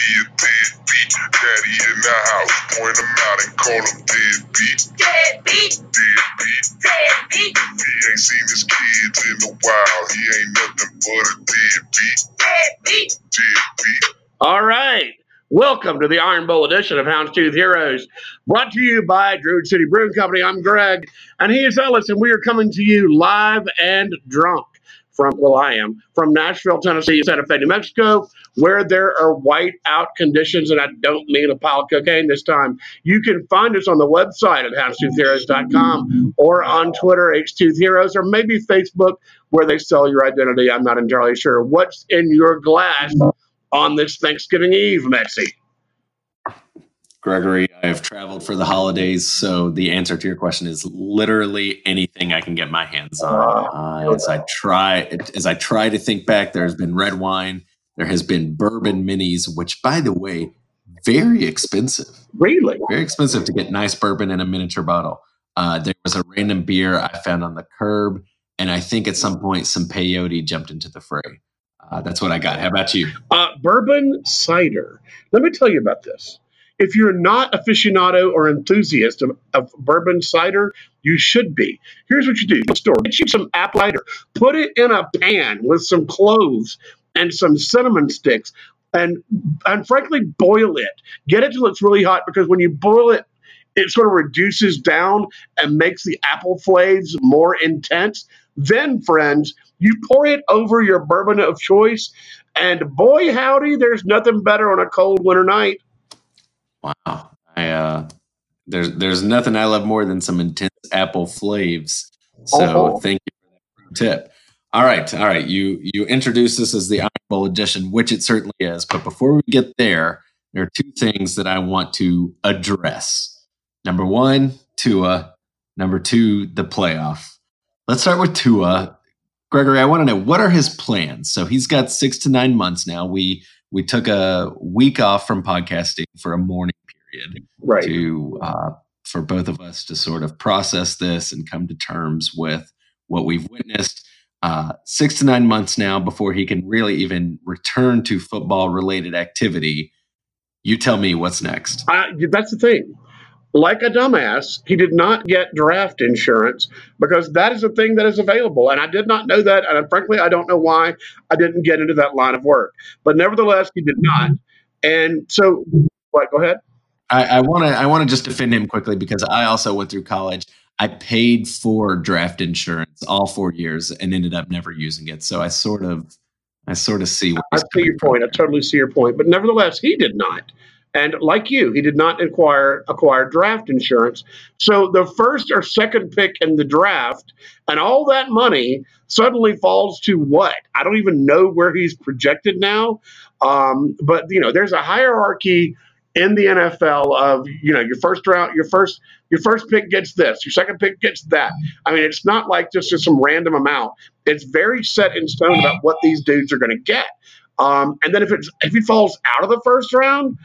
see a dead beat. Daddy in the house, point him out and call him dead beat. Dead beat. Dead beat. Dead beat. He ain't seen his kids in a while. He ain't nothing but a dead beat. Dead beat. Dead beat. All right. Welcome to the Iron Bowl edition of Houndstooth Heroes, brought to you by Druid City Brewing Company. I'm Greg, and he is Ellis, and we are coming to you live and drunk from, well, I am, from Nashville, Tennessee, Santa Fe, New Mexico, where there are white-out conditions, and I don't mean a pile of cocaine this time. You can find us on the website at houndstoothheroes.com or on Twitter, H2Heroes, or maybe Facebook, where they sell your identity. I'm not entirely sure. What's in your glass on this Thanksgiving Eve, Metsy? Gregory, I have traveled for the holidays, so the answer to your question is literally anything I can get my hands on. As I try to think back, there's been red wine, there has been bourbon minis, which, by the way, very expensive. Really? Very expensive to get nice bourbon in a miniature bottle. There was a random beer I found on the curb, and I think at some point some peyote jumped into the fray. That's what I got. How about you? Bourbon cider. Let me tell you about this. If you're not aficionado or enthusiast of bourbon cider, you should be. Here's what you do. Store. Get you some apple cider. Put it in a pan with some cloves and some cinnamon sticks and frankly, boil it. Get it till it's really hot, because when you boil it, it sort of reduces down and makes the apple flavors more intense. Then, friends, you pour it over your bourbon of choice, and boy, howdy, there's nothing better on a cold winter night. Wow. There's nothing I love more than some intense apple flavors. So Thank you for that tip. All right. You introduced this as the Iron Bowl edition, which it certainly is. But before we get there are two things that I want to address. Number one, Tua. Number two, the playoff. Let's start with Tua. Gregory, I want to know, what are his plans? So he's got 6 to 9 months now. We took a week off from podcasting for a mourning period, right, for both of us to sort of process this and come to terms with what we've witnessed. 6 to 9 months now before he can really even return to football-related activity. You tell me what's next. That's the thing. Like a dumbass, he did not get draft insurance, because that is a thing that is available. And I did not know that. And frankly, I don't know why I didn't get into that line of work. But nevertheless, he did not. And so, what? Go ahead. I want to just defend him quickly, because I also went through college. I paid for draft insurance all 4 years and ended up never using it. So I sort of see what he's coming from there. I totally see your point. But nevertheless, he did not. And like you, he did not acquire draft insurance. So the first or second pick in the draft and all that money suddenly falls to what? I don't even know where he's projected now. But, there's a hierarchy in the NFL of, your first round, your first pick gets this, your second pick gets that. I mean, it's not like just some random amount. It's very set in stone about what these dudes are going to get. And then if he falls out of the first round,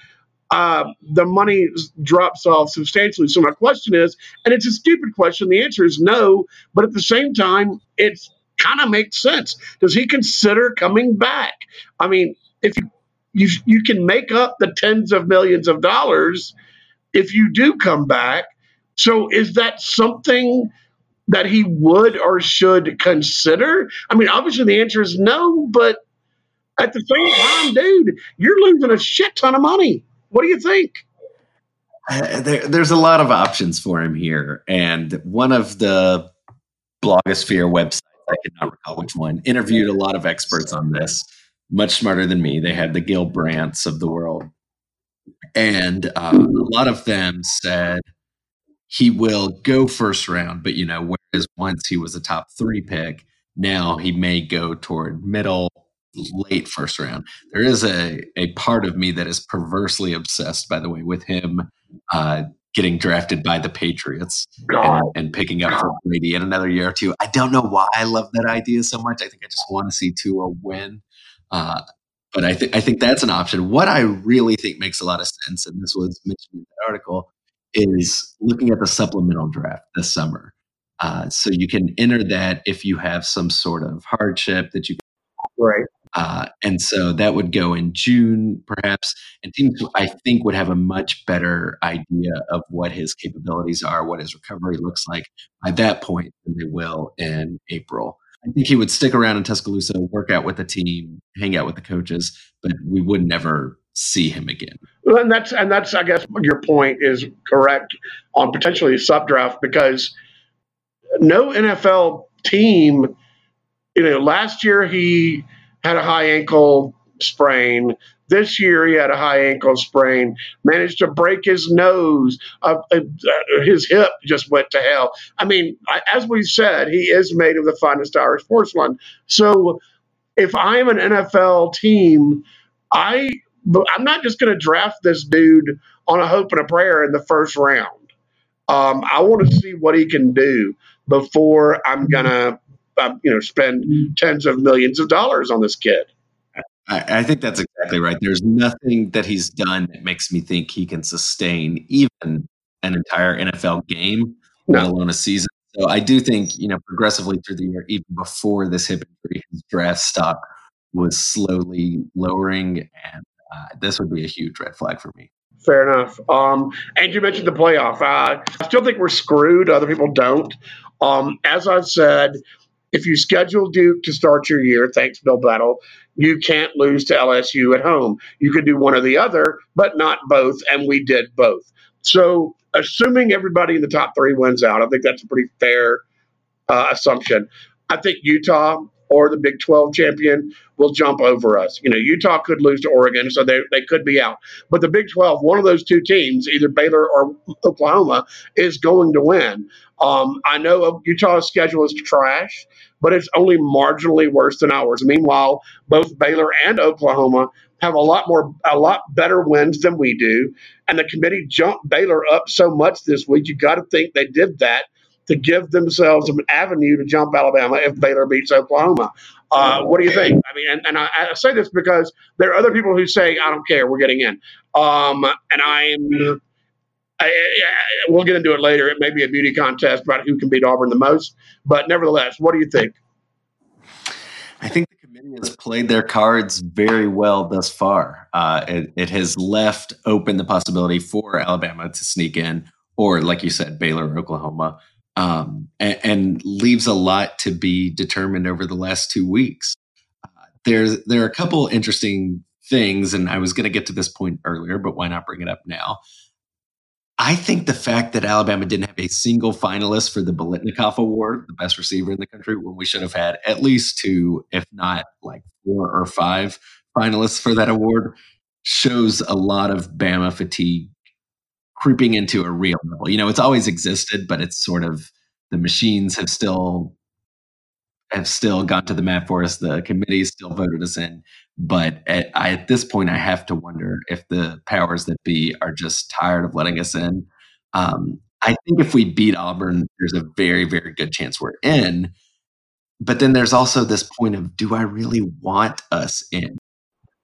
the money drops off substantially. So my question is, and it's a stupid question, the answer is no, but at the same time, it kind of makes sense. Does he consider coming back? I mean, if you can make up the tens of millions of dollars if you do come back. So is that something that he would or should consider? I mean, obviously the answer is no, but at the same time, dude, you're losing a shit ton of money. What do you think? There's a lot of options for him here. And one of the blogosphere websites, I cannot recall which one, interviewed a lot of experts on this, much smarter than me. They had the Gil Brandts of the world. And a lot of them said he will go first round, but, whereas once he was a top 3 pick, now he may go toward middle, late first round. There is a part of me that is perversely obsessed, by the way, with him getting drafted by the Patriots and picking up for Brady in another year or two. I don't know why I love that idea so much. I think I just want to see Tua win. But I think that's an option. What I really think makes a lot of sense, and this was mentioned in that article, is looking at the supplemental draft this summer. So you can enter that if you have some sort of hardship that you can. Right. And so that would go in June, perhaps. And teams, I think, would have a much better idea of what his capabilities are, what his recovery looks like by that point than they will in April. I think he would stick around in Tuscaloosa, work out with the team, hang out with the coaches, but we would never see him again. Well, and that's I guess your point is correct on potentially a sub-draft, because no NFL team, last year he had a high ankle sprain. This year he had a high ankle sprain, managed to break his nose. His hip just went to hell. I mean, as we said, he is made of the finest Irish porcelain. So if I'm an NFL team, I'm not just going to draft this dude on a hope and a prayer in the first round. I want to see what he can do before I'm going to, spend tens of millions of dollars on this kid. I think that's exactly right. There's nothing that he's done that makes me think he can sustain even an entire NFL game, let alone a season. So I do think, progressively through the year, even before this hip injury, his draft stock was slowly lowering, and this would be a huge red flag for me. Fair enough. And you mentioned the playoff. I still think we're screwed. Other people don't. As I've said, if you schedule Duke to start your year, thanks, Bill Battle, you can't lose to LSU at home. You could do one or the other, but not both, and we did both. So assuming everybody in the top three wins out, I think that's a pretty fair assumption. I think Utah or the Big 12 champion will jump over us. Utah could lose to Oregon, so they could be out. But the Big 12, one of those two teams, either Baylor or Oklahoma, is going to win. I know Utah's schedule is trash, but it's only marginally worse than ours. Meanwhile, both Baylor and Oklahoma have a lot better wins than we do. And the committee jumped Baylor up so much this week, you got to think they did that to give themselves an avenue to jump Alabama if Baylor beats Oklahoma. What do you think? I mean, and I say this because there are other people who say, I don't care, we're getting in. We'll get into it later. It may be a beauty contest about who can beat Auburn the most. But nevertheless, what do you think? I think the committee has played their cards very well thus far. It has left open the possibility for Alabama to sneak in, or, like you said, Baylor or Oklahoma. And leaves a lot to be determined over the last 2 weeks. There are a couple interesting things, and I was going to get to this point earlier, but why not bring it up now? I think the fact that Alabama didn't have a single finalist for the Biletnikoff Award, the best receiver in the country, when we should have had at least two, if not like 4 or 5 finalists for that award, shows a lot of Bama fatigue creeping into a real level. It's always existed, but it's sort of the machines have still gone to the mat for us. The committee still voted us in. But at this point, I have to wonder if the powers that be are just tired of letting us in. I think if we beat Auburn, there's a very, very good chance we're in. But then there's also this point of, do I really want us in?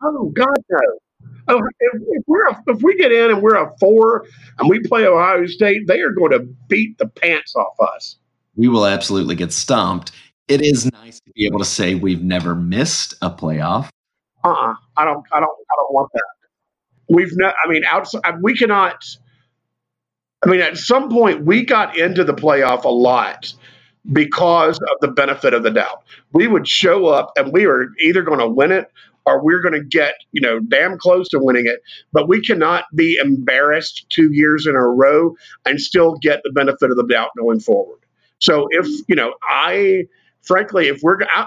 Oh, God, no. Oh, if we get in and we're a 4 and we play Ohio State, they are going to beat the pants off us. We will absolutely get stomped. It is nice to be able to say we've never missed a playoff. I don't want that. At some point we got into the playoff a lot because of the benefit of the doubt. We would show up and we were either going to win it or we're going to get, damn close to winning it. But we cannot be embarrassed 2 years in a row and still get the benefit of the doubt going forward. So I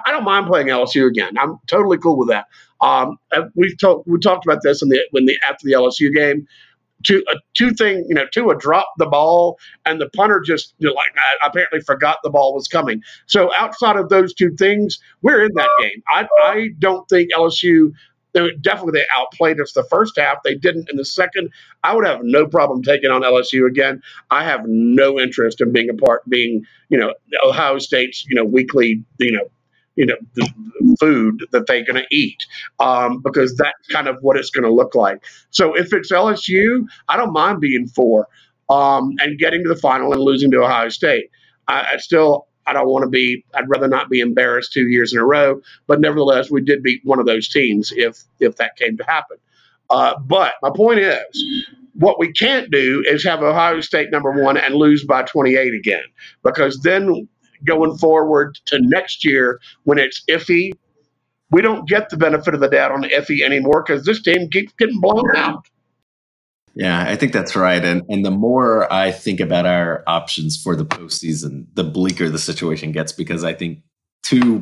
don't mind playing LSU again. I'm totally cool with that. We talked about this after the LSU game. Tua dropped the ball, and the punter just apparently forgot the ball was coming. So outside of those two things, we're in that game. I don't think LSU. They outplayed us the first half. They didn't in the second. I would have no problem taking on LSU again. I have no interest in being Ohio State's weekly the food that they're going to eat, because that's kind of what it's going to look like. So if it's LSU, I don't mind being 4 and getting to the final and losing to Ohio State. I still I don't want to be, I'd rather not be embarrassed 2 years in a row. But nevertheless, we did beat one of those teams if that came to happen. But my point is, what we can't do is have Ohio State number one and lose by 28 again, because then going forward to next year when it's iffy, we don't get the benefit of the doubt on the iffy anymore because this team keeps getting blown out. Yeah, I think that's right. And the more I think about our options for the postseason, the bleaker the situation gets, because I think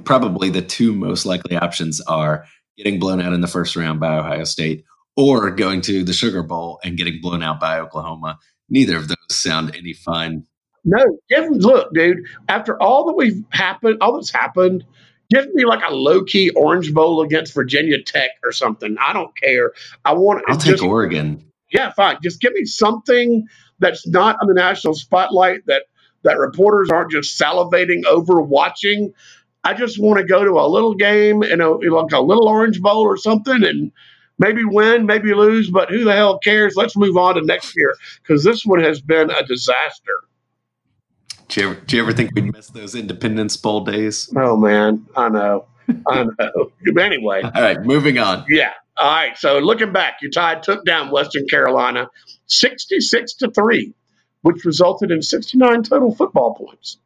probably the two most likely options are getting blown out in the first round by Ohio State or going to the Sugar Bowl and getting blown out by Oklahoma. Neither of those sound any fun. No, look, dude, after all that all that's happened, give me like a low-key Orange Bowl against Virginia Tech or something. I don't care. I'll take Oregon. Yeah, fine. Just give me something that's not on the national spotlight that reporters aren't just salivating over watching. I just want to go to a little game in like a little Orange Bowl or something and maybe win, maybe lose, but who the hell cares? Let's move on to next year because this one has been a disaster. Do you ever think we'd miss those Independence Bowl days? Oh, man. I know. Anyway. All right, moving on. Yeah. All right, so looking back, your Tide took down Western Carolina 66-3, which resulted in 69 total football points.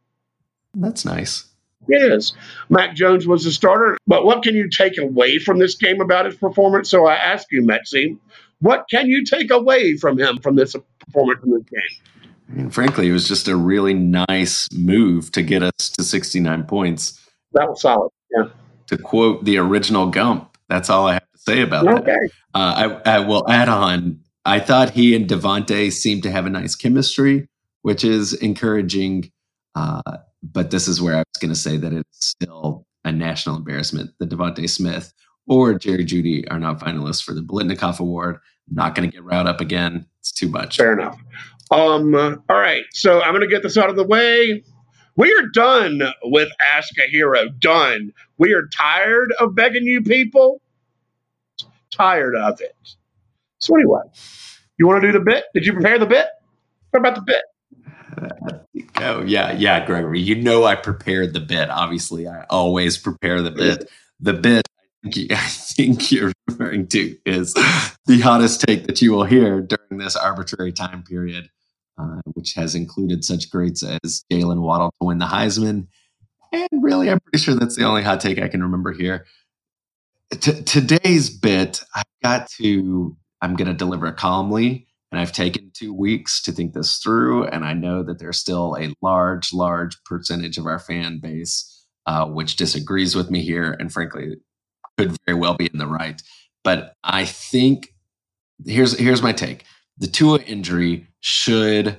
That's nice. Yes. Mac Jones was the starter, but what can you take away from this game about his performance? So I ask you, Metsy, what can you take away from him from this performance in this game? I mean, frankly, it was just a really nice move to get us to 69 points. That was solid, yeah. To quote the original Gump, that's all I have to say about that. Okay. I will add on, I thought he and Devontae seemed to have a nice chemistry, which is encouraging. But this is where I was going to say that it's still a national embarrassment that Devontae Smith or Jerry Jeudy are not finalists for the Biletnikoff Award. Not going to get riled up again. It's too much. Fair enough. All right. So I'm going to get this out of the way. We are done with Ask a Hero. Done. We are tired of begging you people. Tired of it. So anyway, you want to do the bit? Did you prepare the bit? What about the bit? Yeah, Gregory. You know I prepared the bit. Obviously, I always prepare the bit. The bit I think you're referring to is the hottest take that you will hear during this arbitrary time period, which has included such greats as Jalen Waddle to win the Heisman. And really, I'm pretty sure that's the only hot take I can remember here. Today's bit, I'm going to deliver it calmly. And I've taken 2 weeks to think this through, and I know that there's still a large, large percentage of our fan base which disagrees with me here, and frankly, could very well be in the right. But I think here's my take: the Tua injury should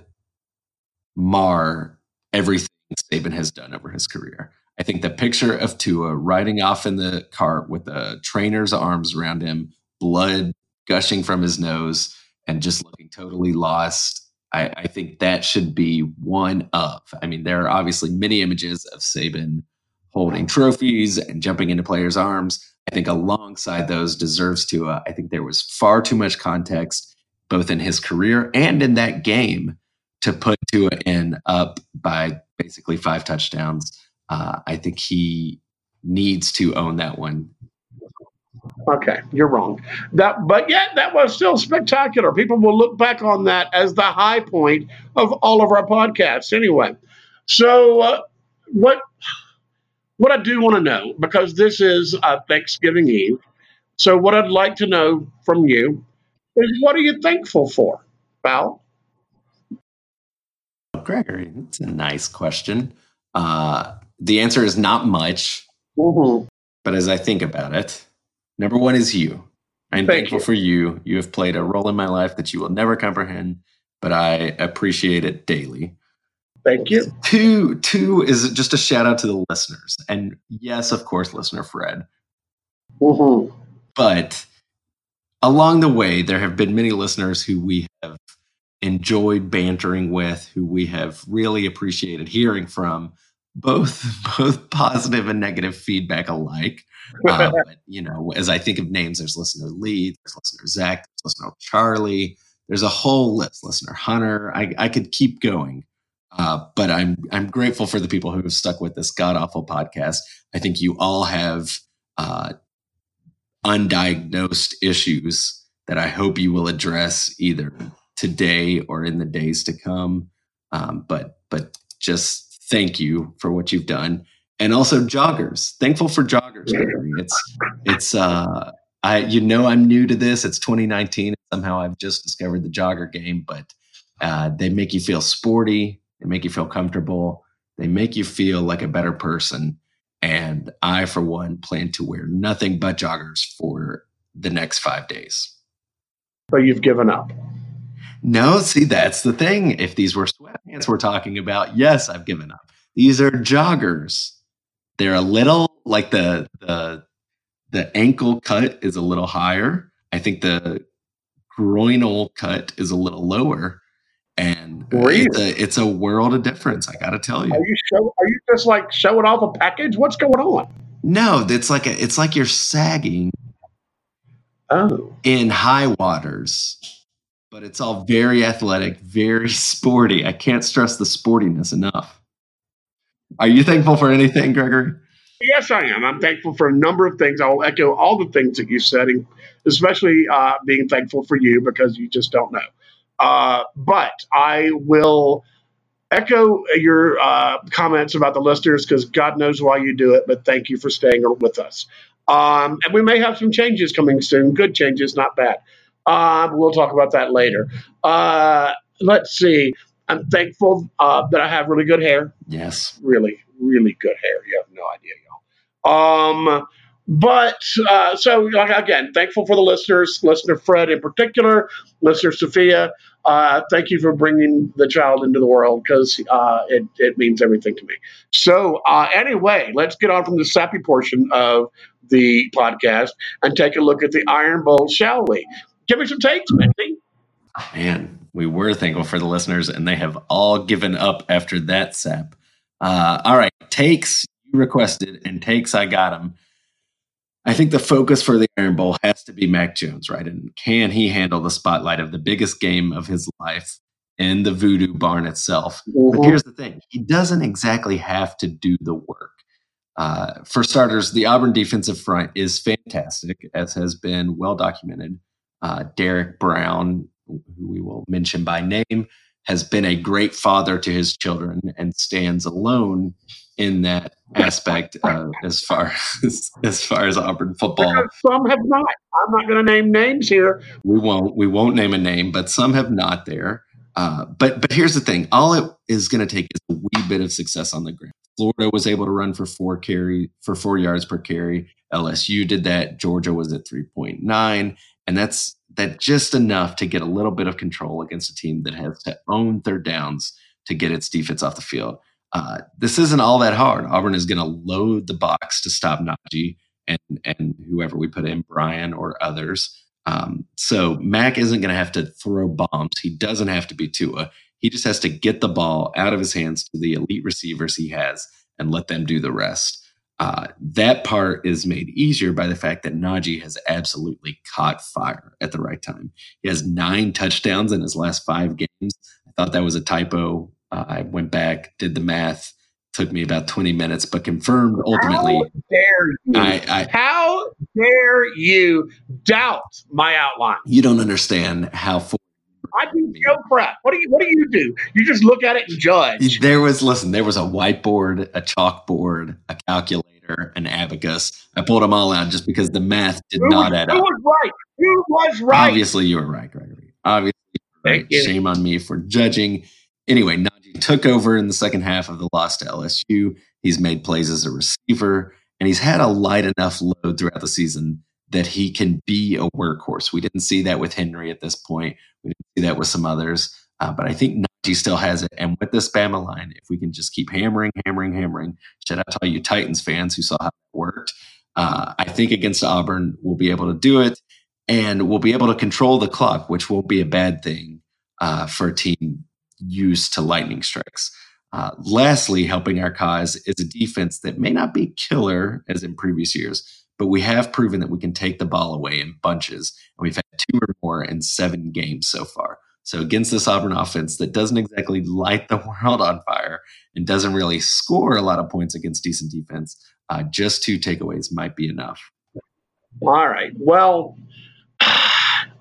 mar everything Saban has done over his career. I think the picture of Tua riding off in the cart with the trainer's arms around him, blood gushing from his nose, and just looking totally lost, I think that should be one of. I mean, there are obviously many images of Saban holding trophies and jumping into players' arms. I think alongside those deserves to. I think there was far too much context, both in his career and in that game, to put Tua in up by basically 5 touchdowns. I think he needs to own that one. Okay, you're wrong. But yet, that was still spectacular. People will look back on that as the high point of all of our podcasts anyway. So what I do want to know, because this is Thanksgiving Eve, so what I'd like to know from you is what are you thankful for, Val? Gregory, that's a nice question. The answer is not much, but as I think about it, number one is you. I'm thankful for you. You have played a role in my life that you will never comprehend, but I appreciate it daily. Thank you. Two is just a shout out to the listeners. And yes, of course, listener Fred. Mm-hmm. But along the way, there have been many listeners who we have enjoyed bantering with, who we have really appreciated hearing from, both positive and negative feedback alike. But, as I think of names, there's listener Lee, there's listener Zach, there's listener Charlie, there's a whole list, listener Hunter. I could keep going. But I'm grateful for the people who have stuck with this god-awful podcast. I think you all have undiagnosed issues that I hope you will address either today or in the days to come. But just thank you for what you've done. And also joggers. Thankful for joggers. I'm new to this. It's 2019. Somehow I've just discovered the jogger game, but they make you feel sporty. They make you feel comfortable. They make you feel like a better person. And I, for one, plan to wear nothing but joggers for the next 5 days. So you've given up? No, see, that's the thing. If these were sweatpants we're talking about, yes, I've given up. These are joggers. They're a little like the ankle cut is a little higher. I think the groinal cut is a little lower. And it's a world of difference. I got to tell you. Are you just like showing off a package? What's going on? No, it's like you're sagging. Oh. In high waters, but it's all very athletic, very sporty. I can't stress the sportiness enough. Are you thankful for anything, Gregory? Yes, I am. I'm thankful for a number of things. I will echo all the things that you said, especially being thankful for you because you just don't know. But I will echo your comments about the listeners because God knows why you do it, but thank you for staying with us. And we may have some changes coming soon. Good changes, not bad. We'll talk about that later. Let's see. I'm thankful that I have really good hair. Yes. Really, really good hair. You have no idea, y'all. So again, thankful for the listeners, listener Fred in particular, listener Sophia. Thank you for bringing the child into the world because it means everything to me. So anyway, let's get on from the sappy portion of the podcast and take a look at the Iron Bowl, shall we? Give me some takes, Mindy. Man, we were thankful for the listeners, and they have all given up after that sap. All right, takes you requested and takes I got them. I think the focus for the Iron Bowl has to be Mac Jones, right? And can he handle the spotlight of the biggest game of his life in the voodoo barn itself? Mm-hmm. But here's the thing. He doesn't exactly have to do the work. For starters, the Auburn defensive front is fantastic, as has been well-documented. Derek Brown, who we will mention by name, has been a great father to his children and stands alone in that aspect as far as Auburn football. Some have not. I'm not going to name names here. We won't name a name, but some have not there. But here's the thing. All it is going to take is a wee bit of success on the ground. Florida was able to run for 4 yards per carry. LSU did that. Georgia was at 3.9. And that's just enough to get a little bit of control against a team that has to own third downs to get its defense off the field. This isn't all that hard. Auburn is going to load the box to stop Najee and whoever we put in, Brian or others. So Mac isn't going to have to throw bombs. He doesn't have to be Tua. He just has to get the ball out of his hands to the elite receivers he has and let them do the rest. That part is made easier by the fact that Najee has absolutely caught fire at the right time. He has 9 touchdowns in his last 5 games. I thought that was a typo. I went back, did the math, took me about 20 minutes, but confirmed ultimately. How dare you? How dare you doubt my outline? You don't understand how. I do no crap. What do you do? You just look at it and judge. There was a whiteboard, a chalkboard, a calculator, an abacus. I pulled them all out just because the math did not add up. Who was right? Obviously, you were right, Gregory. Shame on me for judging. Anyway, Najee took over in the second half of the loss to LSU. He's made plays as a receiver, and he's had a light enough load throughout the season that he can be a workhorse. We didn't see that with Henry at this point. We didn't see that with some others. But I think Najee still has it. And with this Bama line, if we can just keep hammering, shout out to all you Titans fans who saw how it worked. I think against Auburn, we'll be able to do it, and we'll be able to control the clock, which won't be a bad thing for a team used to lightning strikes. Lastly, helping our cause is a defense that may not be killer as in previous years, but we have proven that we can take the ball away in bunches, and we've had 2 or more in 7 games so far. So against this Auburn offense that doesn't exactly light the world on fire and doesn't really score a lot of points against decent defense, just 2 takeaways might be enough. All right. Well, I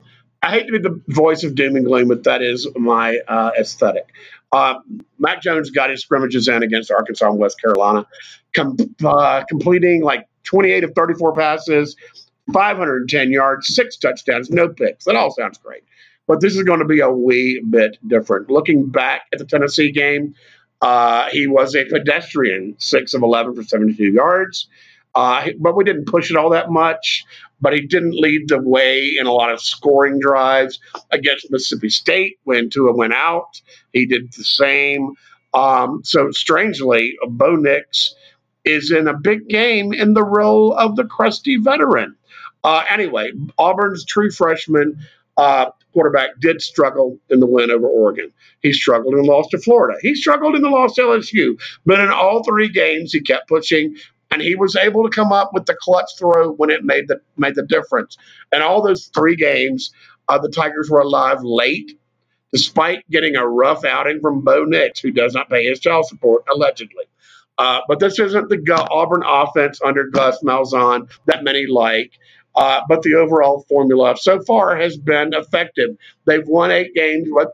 hate to be the voice of doom and gloom, but that is my aesthetic. Mac Jones got his scrimmages in against Arkansas and West Carolina, completing like 28 of 34 passes, 510 yards, 6 touchdowns, no picks. That all sounds great. But this is going to be a wee bit different. Looking back at the Tennessee game, he was a pedestrian, 6 of 11 for 72 yards. But we didn't push it all that much. But he didn't lead the way in a lot of scoring drives. Against Mississippi State, when Tua went out, he did the same. So strangely, Bo Nix is in a big game in the role of the crusty veteran. Anyway, Auburn's true freshman quarterback did struggle in the win over Oregon. He struggled and lost to Florida. He struggled in the loss to LSU. But in all 3 games, he kept pushing, and he was able to come up with the clutch throw when it made the difference. In all those 3 games, the Tigers were alive late, despite getting a rough outing from Bo Nix, who does not pay his child support, allegedly. But this isn't the Auburn offense under Gus Malzahn that many like. But the overall formula so far has been effective. They've won 8 games. But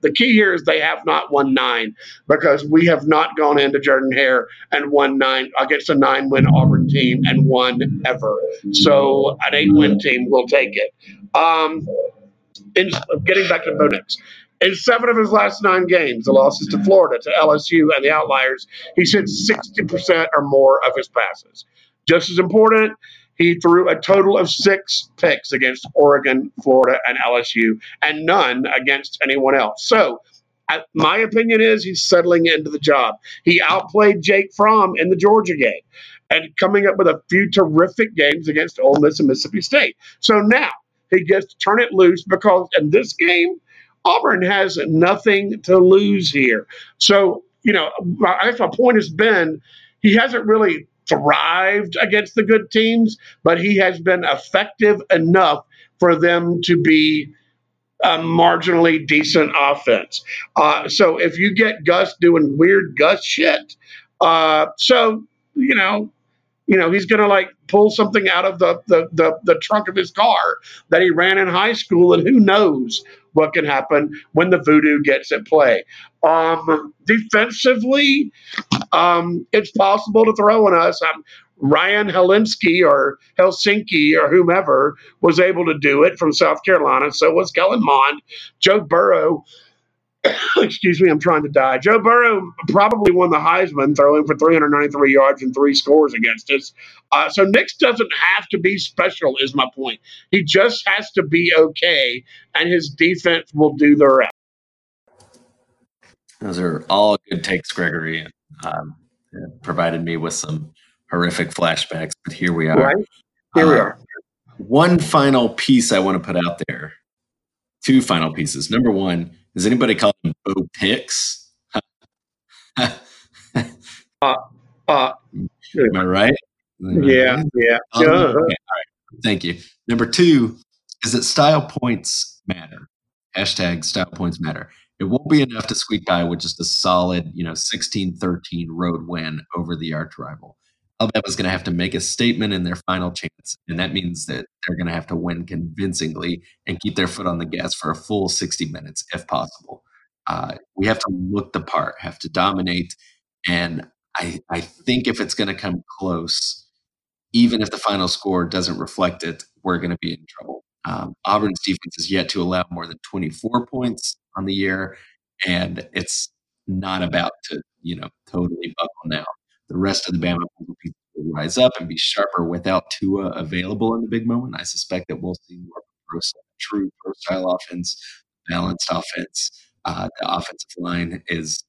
the key here is they have not won 9, because we have not gone into Jordan-Hare and won 9 against a 9-win Auburn team and won ever. So an 8-win team will take it. Getting back to Bo Nix. In 7 of his last 9 games, the losses to Florida, to LSU, and the Outliers, he hit 60% or more of his passes. Just as important, he threw a total of 6 picks against Oregon, Florida, and LSU, and none against anyone else. So my opinion is he's settling into the job. He outplayed Jake Fromm in the Georgia game and coming up with a few terrific games against Ole Miss and Mississippi State. So now he gets to turn it loose, because in this game, Auburn has nothing to lose here. So, I guess my point has been he hasn't really thrived against the good teams, but he has been effective enough for them to be a marginally decent offense. So if you get Gus doing weird Gus shit, he's going to like pull something out of the trunk of his car that he ran in high school, and who knows what can happen when the voodoo gets at play. Defensively, it's possible to throw on us. Ryan Helsinki or whomever was able to do it from South Carolina. So was Kellen Mond. Joe Burrow, excuse me, I'm trying to die. Joe Burrow probably won the Heisman, throwing for 393 yards and 3 scores against us. So Nix doesn't have to be special, is my point. He just has to be okay, and his defense will do the rest. Those are all good takes, Gregory. It provided me with some horrific flashbacks, but here we are. Right? Here we are. One final piece I want to put out there. 2 final pieces. Number 1, does anybody call him Bo Picks? Am I right? Yeah. Okay. All right. Thank you. Number 2 is that style points matter. # style points matter. It won't be enough to squeak by with just a solid, 16-13 road win over the arch rival. Alabama's going to have to make a statement in their final chance, and that means that they're going to have to win convincingly and keep their foot on the gas for a full 60 minutes, if possible. We have to look the part, have to dominate, and I think if it's going to come close, even if the final score doesn't reflect it, we're going to be in trouble. Auburn's defense is yet to allow more than 24 points on the year, and it's not about to, totally buckle now. The rest of the Bama will rise up and be sharper without Tua available in the big moment. I suspect that we'll see more true pro-style offense, balanced offense. The offensive line is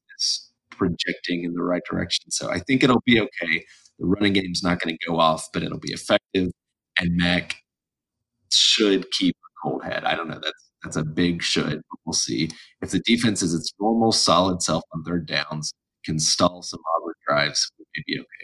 projecting in the right direction. So I think it'll be okay. The running game's not going to go off, but it'll be effective. And Mac should keep a cold head. I don't know. That's a big should. But we'll see. If the defense is its normal, solid self on third downs, can stall some Auburn drives, it'd be okay.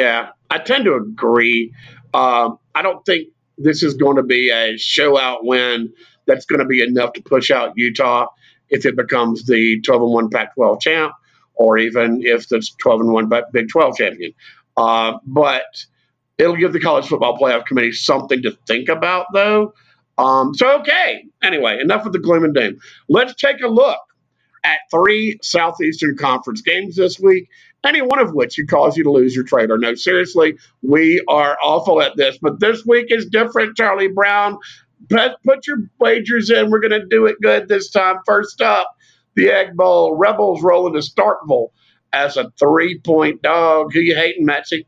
Yeah, I tend to agree. I don't think this is going to be a show-out win that's going to be enough to push out Utah if it becomes the 12-1 Pac-12 champ, or even if the 12-1 Big 12 champion. But it'll give the College Football Playoff Committee something to think about, though. Okay. Anyway, enough of the gloom and doom. Let's take a look at three Southeastern Conference games this week, any one of which would cause you to lose your trailer. No, seriously, we are awful at this, but this week is different, Charlie Brown. Put your wagers in. We're going to do it good this time. First up, the Egg Bowl. Rebels rolling to Starkville as a 3-point dog. Who you hating, Matsy?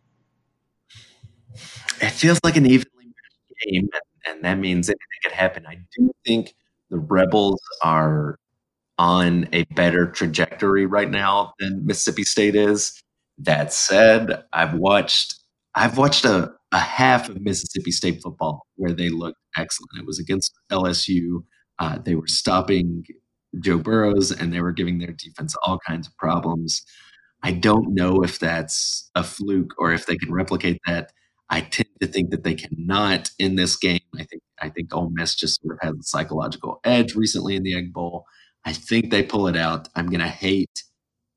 It feels like an evenly matched game, and that means anything could happen. I do think the Rebels are on a better trajectory right now than Mississippi State is. That said, I've watched a half of Mississippi State football where they looked excellent. It was against LSU. They were stopping Joe Burrows, and they were giving their defense all kinds of problems. I don't know if that's a fluke or if they can replicate that. I tend to think that they cannot in this game. I think Ole Miss just sort of had the psychological edge recently in the Egg Bowl. I think they pull it out. I'm going to hate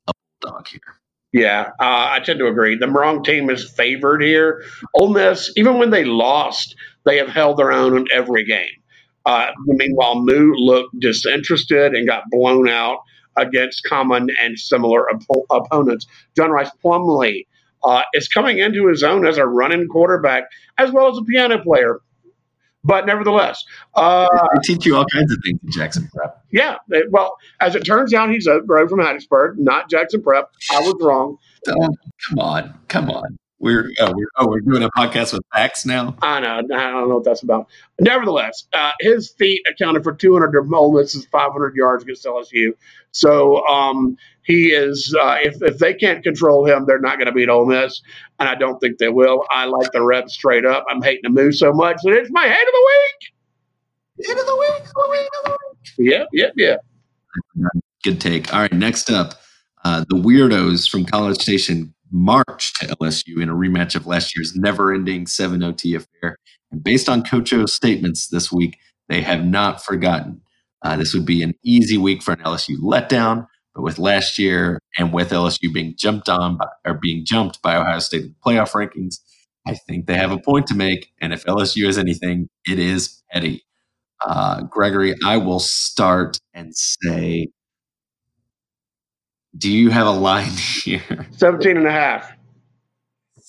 a Bulldog here. Yeah, I tend to agree. The wrong team is favored here. Ole Miss, even when they lost, they have held their own in every game. Meanwhile, Moo looked disinterested and got blown out against common and similar opponents. John Rice Plumlee is coming into his own as a running quarterback as well as a piano player. But nevertheless, they teach you all kinds of things in Jackson Prep. Yeah. Well, as it turns out, he's a grove from Hattiesburg, not Jackson Prep. I was wrong. Come on. We're doing a podcast with facts now. I know. I don't know what that's about. Nevertheless, his feet accounted for 200 of Ole Miss's 500 yards against LSU. So he is. If they can't control him, they're not going to beat Ole Miss, and I don't think they will. I like the Rebs straight up. I'm hating the move so much that it's my head of the week. Yep. Good take. All right, next up, the Weirdos from College Station march to LSU in a rematch of last year's never-ending 7-0 affair. And based on Coach O's statements this week, they have not forgotten. This would be an easy week for an LSU letdown, but with last year and with LSU being jumped by Ohio State in the playoff rankings, I think they have a point to make. And if LSU is anything, it is Petty. Gregory, I will start and say, do you have a line here? 17.5.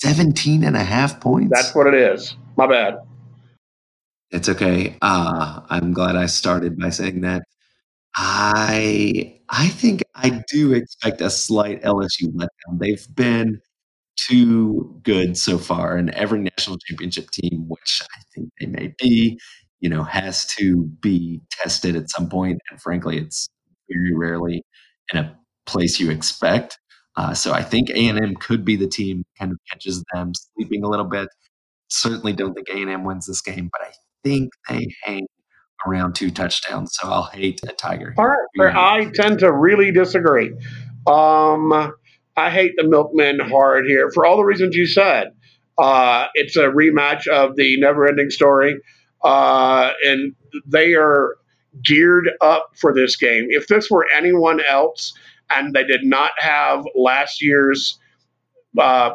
17.5 points? That's what it is. My bad. It's okay. I'm glad I started by saying that. I think I do expect a slight LSU letdown. They've been too good so far, and every national championship team, which I think they may be, has to be tested at some point. And frankly, it's very rarely in a place you expect. So I think A&M could be the team that kind of catches them sleeping a little bit. Certainly don't think A&M wins this game, but I think they hang around 2 touchdowns, so I'll hate a Tiger. All right, I tend to really disagree. I hate the Milkmen hard here for all the reasons you said. It's a rematch of the never-ending story, and they are geared up for this game. If this were anyone else, and they did not have last year's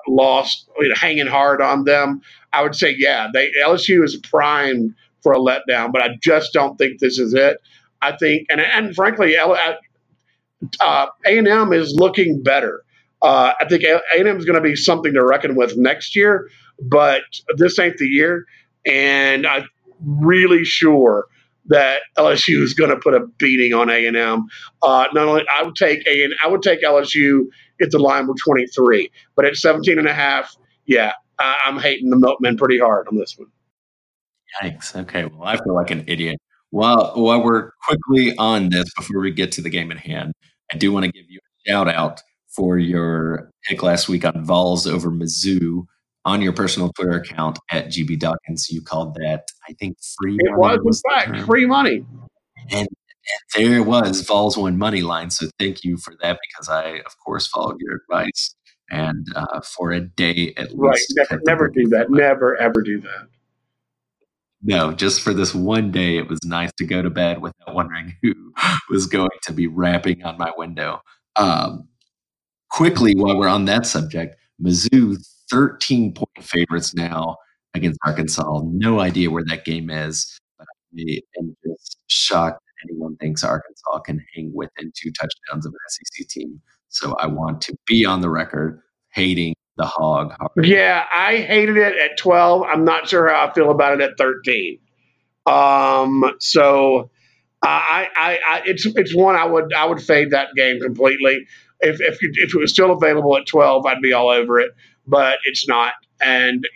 loss hanging hard on them, I would say, yeah, LSU is primed for a letdown, but I just don't think this is it. I think, and frankly, A&M is looking better. I think A&M is going to be something to reckon with next year, but this ain't the year, and I'm really sure that LSU is going to put a beating on A&M. Not only I would take LSU if the line were 23, but at 17.5, yeah, I'm hating the Milkmen pretty hard on this one. Yikes! Okay, well, I feel like an idiot. While we're quickly on this before we get to the game at hand, I do want to give you a shout out for your pick last week on Vols over Mizzou. On your personal Twitter account at GB Dawkins, you called that, I think, free money. It was, in fact, free money. And there it was, Vols won money line. So thank you for that, because I, of course, followed your advice. And for a day at least. Right. Never do that. Never, ever do that. No, just for this one day, it was nice to go to bed without wondering who was going to be rapping on my window. Quickly, while we're on that subject, Mizzou 13-point favorites now against Arkansas. No idea where that game is, but I am just shocked that anyone thinks Arkansas can hang within 2 touchdowns of an SEC team. So I want to be on the record hating the hog. Yeah, I hated it at 12. I'm not sure how I feel about it at 13. It's one I would fade that game completely. If it was still available at 12, I'd be all over it, but it's not. And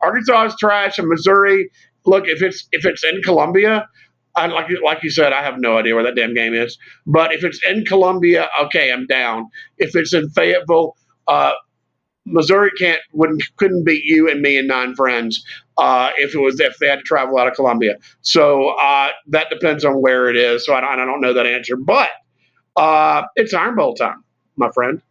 Arkansas is trash, and Missouri. Look, if it's in Columbia, like you said, I have no idea where that damn game is. But if it's in Columbia, okay, I'm down. If it's in Fayetteville, Missouri couldn't beat you and me and 9 friends if they had to travel out of Columbia. So that depends on where it is. So I don't know that answer, but it's Iron Bowl time, my friend.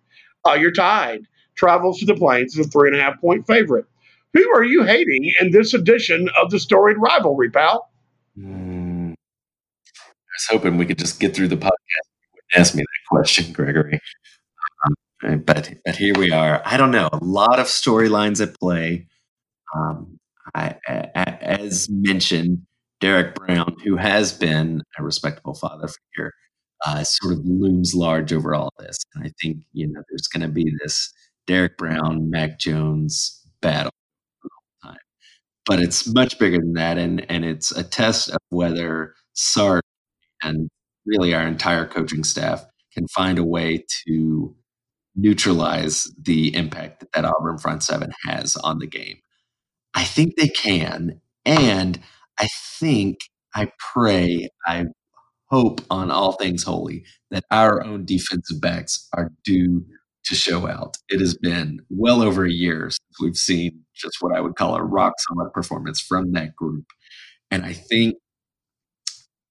You're tied. Travels to the Plains is a 3.5-point favorite. Who are you hating in this edition of the Storied Rivalry, pal? I was hoping we could just get through the podcast and ask me that question, Gregory. But here we are. I don't know. A lot of storylines at play. As mentioned, Derek Brown, who has been a respectable father figure, sort of looms large over all this. And I think, there's going to be this Derek Brown, Mac Jones battle for all time. But it's much bigger than that. And it's a test of whether Sark and really our entire coaching staff can find a way to neutralize the impact that Auburn front seven has on the game. I think they can, and I hope on all things holy that our own defensive backs are due to show out. It has been well over a year since we've seen just what I would call a rock-solid performance from that group, and I think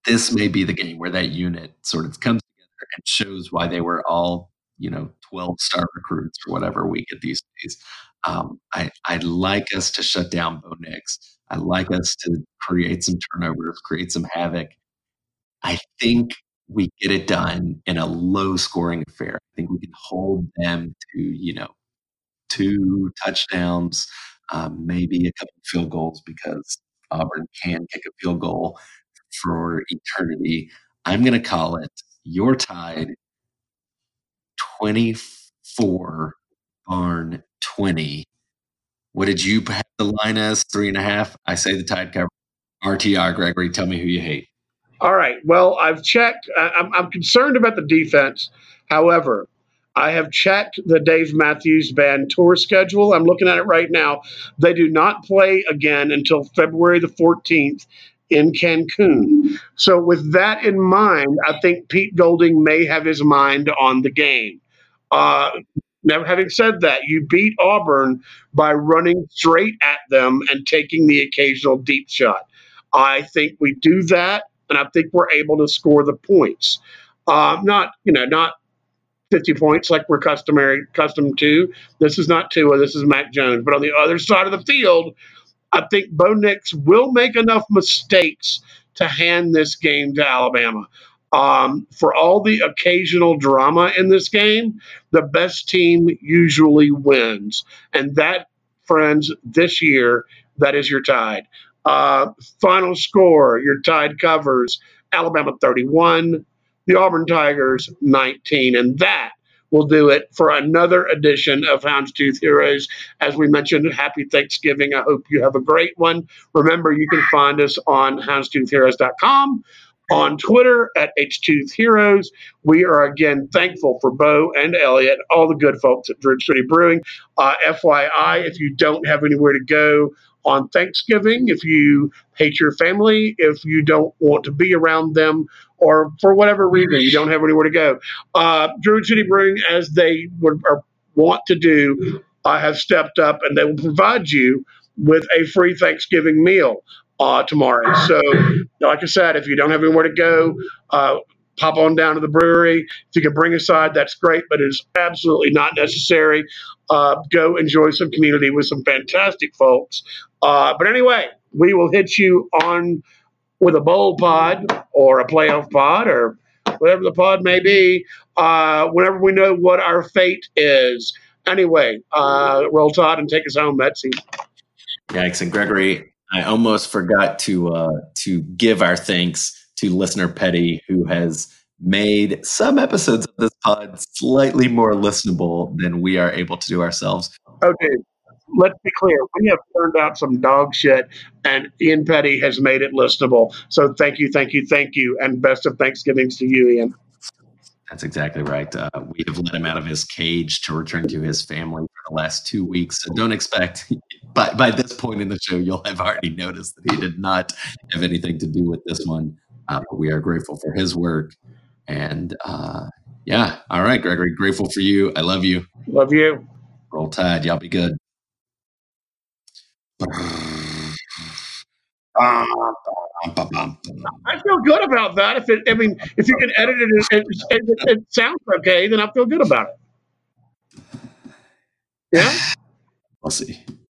this may be the game where that unit sort of comes together and shows why they were all 12-star recruits or whatever we get these days. I'd like us to shut down Bo Nix. I'd like us to create some turnovers, create some havoc. I think we get it done in a low-scoring affair. I think we can hold them to, 2 touchdowns, maybe a couple of field goals, because Auburn can kick a field goal for eternity. I'm going to call it your tide. 24-20. What did you have the line as? 3.5? I say the Tide cover. RTR, Gregory, tell me who you hate. All right. Well, I've checked. I'm concerned about the defense. However, I have checked the Dave Matthews Band tour schedule. I'm looking at it right now. They do not play again until February the 14th in Cancun. So with that in mind, I think Pete Golding may have his mind on the game. Now, having said that, you beat Auburn by running straight at them and taking the occasional deep shot. I think we do that, and I think we're able to score the points. Not 50 points like we're accustomed to. This is not Tua, this is Mac Jones. But on the other side of the field, I think Bo Nix will make enough mistakes to hand this game to Alabama. For all the occasional drama in this game, the best team usually wins. And that, friends, this year, that is your Tide. Final score, your Tide covers Alabama 31, the Auburn Tigers 19. And that we'll do it for another edition of Houndstooth Heroes. As we mentioned, happy Thanksgiving. I hope you have a great one. Remember, you can find us on houndstoothheroes.com, on Twitter at H2Heroes. We are, again, thankful for Bo and Elliot, all the good folks at Druid City Brewing. FYI, if you don't have anywhere to go on Thanksgiving, if you hate your family, if you don't want to be around them, or for whatever reason, you don't have anywhere to go, Druid City Brewing, as they want to do, have stepped up, and they will provide you with a free Thanksgiving meal tomorrow. So, like I said, if you don't have anywhere to go, pop on down to the brewery. If you can bring a side, that's great, but it is absolutely not necessary. Go enjoy some community with some fantastic folks. But anyway, we will hit you on with a bowl pod or a playoff pod or whatever the pod may be, whenever we know what our fate is. Anyway, roll Todd and take us home, Betsy. Yikes. And Gregory, I almost forgot to give our thanks to listener Petty, who has made some episodes of this pod slightly more listenable than we are able to do ourselves. Okay, let's be clear. We have turned out some dog shit, and Ian Petty has made it listenable. So thank you, thank you, thank you, and best of Thanksgivings to you, Ian. That's exactly right. We have let him out of his cage to return to his family for the last 2 weeks. So don't expect, but by this point in the show, you'll have already noticed that he did not have anything to do with this one. But we are grateful for his work. And yeah, all right, Gregory, grateful for you. I love you. Love you. Roll Tide. Y'all be good. I feel good about that. If you can edit it and it sounds okay, then I feel good about it. Yeah? We'll see.